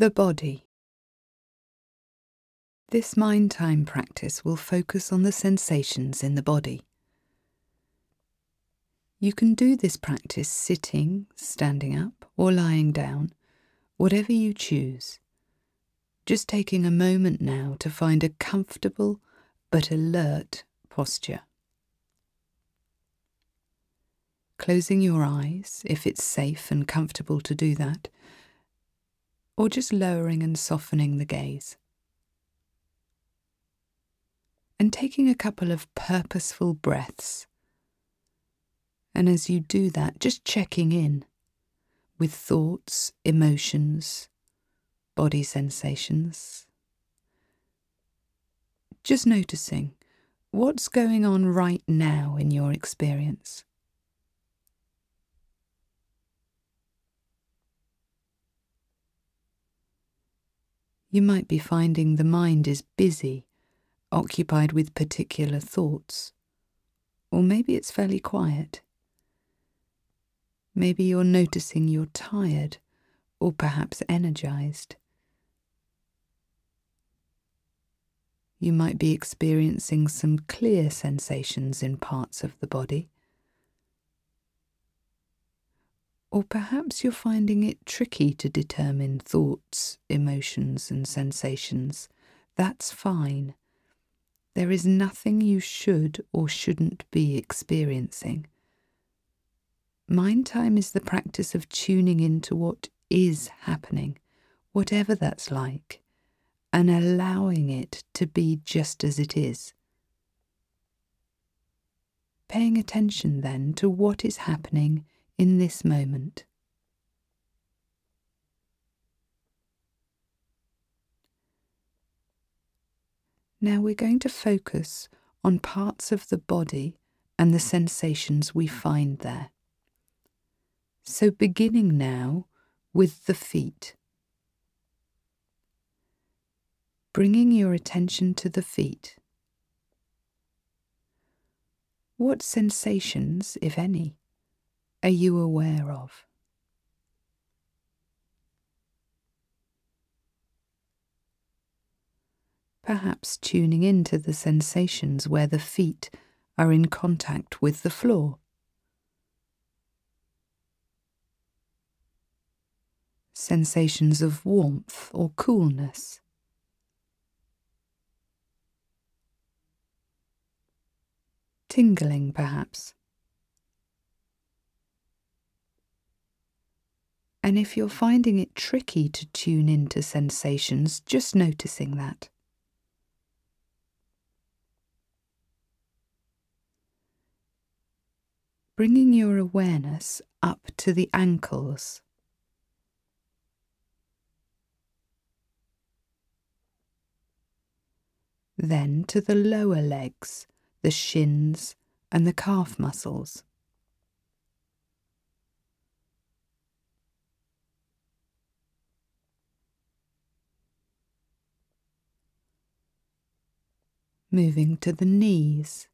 The body. This mind-time practice will focus on the sensations in the body. You can do this practice sitting, standing up, or lying down, whatever you choose. Just taking a moment now to find a comfortable but alert posture. Closing your eyes, if it's safe and comfortable to do that, or just lowering and softening the gaze. And taking a couple of purposeful breaths. And as you do that, just checking in with thoughts, emotions, body sensations. Just noticing what's going on right now in your experience. You might be finding the mind is busy, occupied with particular thoughts, or maybe it's fairly quiet. Maybe you're noticing you're tired, or perhaps energized. You might be experiencing some clear sensations in parts of the body, or perhaps you're finding it tricky to determine thoughts, emotions, and sensations. That's fine. There is nothing you should or shouldn't be experiencing. Mind time is the practice of tuning into what is happening, whatever that's like, and allowing it to be just as it is. Paying attention then to what is happening in this moment. Now we're going to focus on parts of the body and the sensations we find there. So beginning now with the feet. Bringing your attention to the feet. What sensations, if any, are you aware of? Perhaps tuning into the sensations where the feet are in contact with the floor. Sensations of warmth or coolness. Tingling, perhaps. And if you're finding it tricky to tune into sensations, just noticing that. Bringing your awareness up to the ankles. Then to the lower legs, the shins and the calf muscles. Moving to the knees.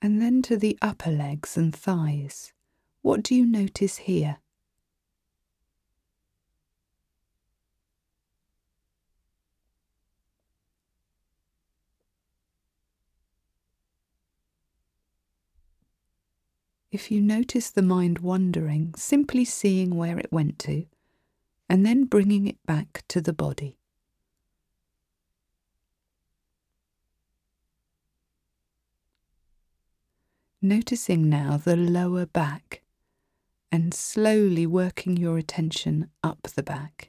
And then to the upper legs and thighs. What do you notice here? If you notice the mind wandering, simply seeing where it went to, and then bringing it back to the body. Noticing now the lower back, and slowly working your attention up the back.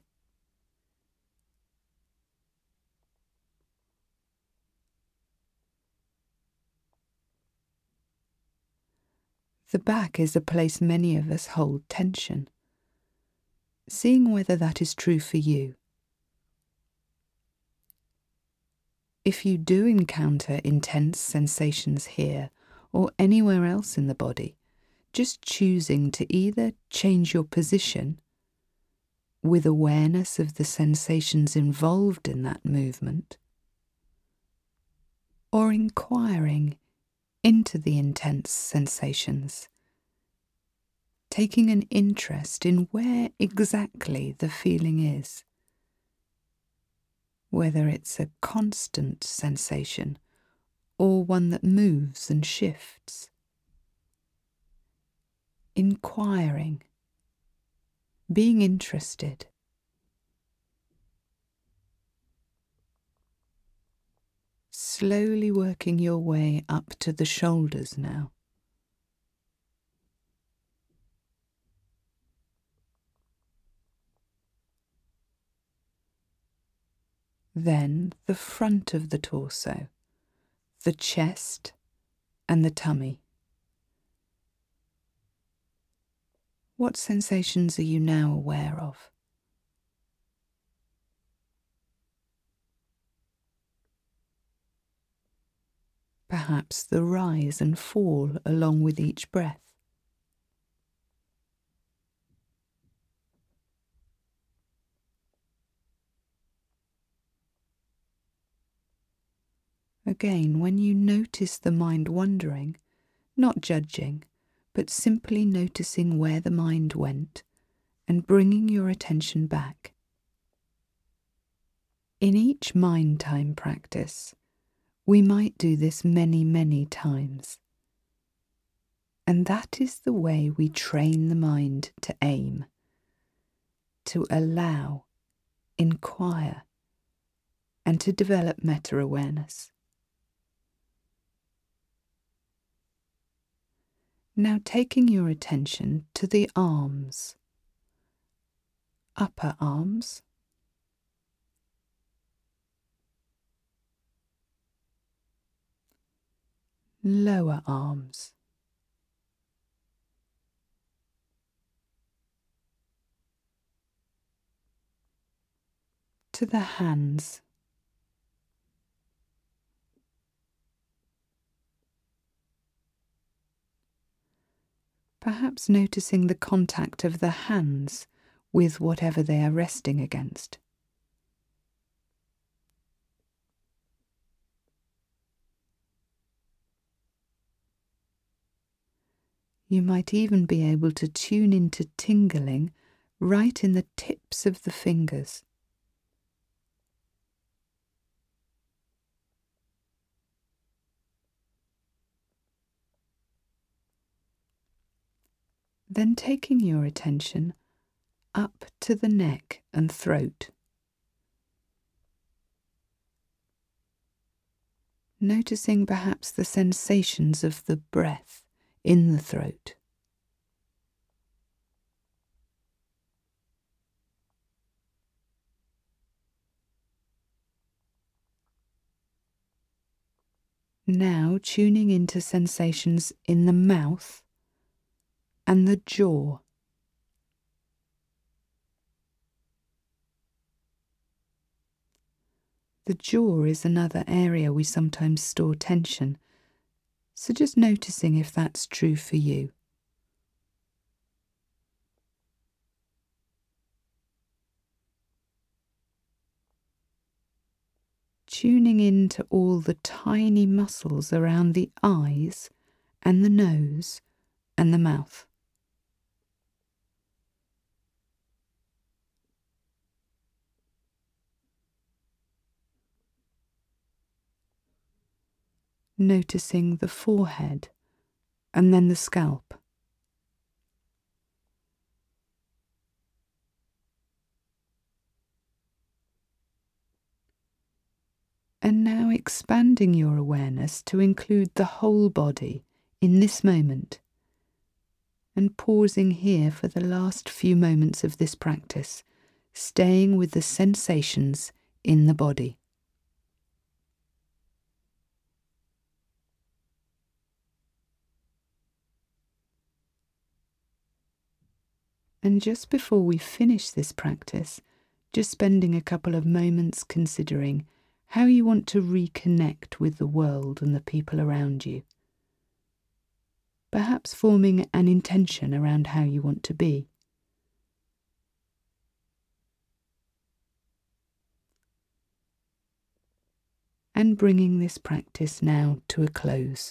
The back is a place many of us hold tension. Seeing whether that is true for you. If you do encounter intense sensations here or anywhere else in the body, just choosing to either change your position with awareness of the sensations involved in that movement, or inquiring into the intense sensations, taking an interest in where exactly the feeling is, whether it's a constant sensation or one that moves and shifts. Inquiring, being interested. Slowly working your way up to the shoulders now. Then the front of the torso, the chest and the tummy. What sensations are you now aware of? Perhaps the rise and fall along with each breath. Again, when you notice the mind wandering, not judging, but simply noticing where the mind went and bringing your attention back. In each mind time practice, we might do this many, many times. And that is the way we train the mind to aim, to allow, inquire, and to develop meta-awareness. Now taking your attention to the arms, upper arms, lower arms, to the hands, perhaps noticing the contact of the hands with whatever they are resting against. You might even be able to tune into tingling right in the tips of the fingers. Then taking your attention up to the neck and throat. Noticing perhaps the sensations of the breath in the throat. Now tuning into sensations in the mouth and the jaw. The jaw is another area we sometimes store tension. So just noticing if that's true for you. Tuning in to all the tiny muscles around the eyes and the nose and the mouth. Noticing the forehead and then the scalp. And now expanding your awareness to include the whole body in this moment, and pausing here for the last few moments of this practice, staying with the sensations in the body. And just before we finish this practice, just spending a couple of moments considering how you want to reconnect with the world and the people around you. Perhaps forming an intention around how you want to be. And bringing this practice now to a close.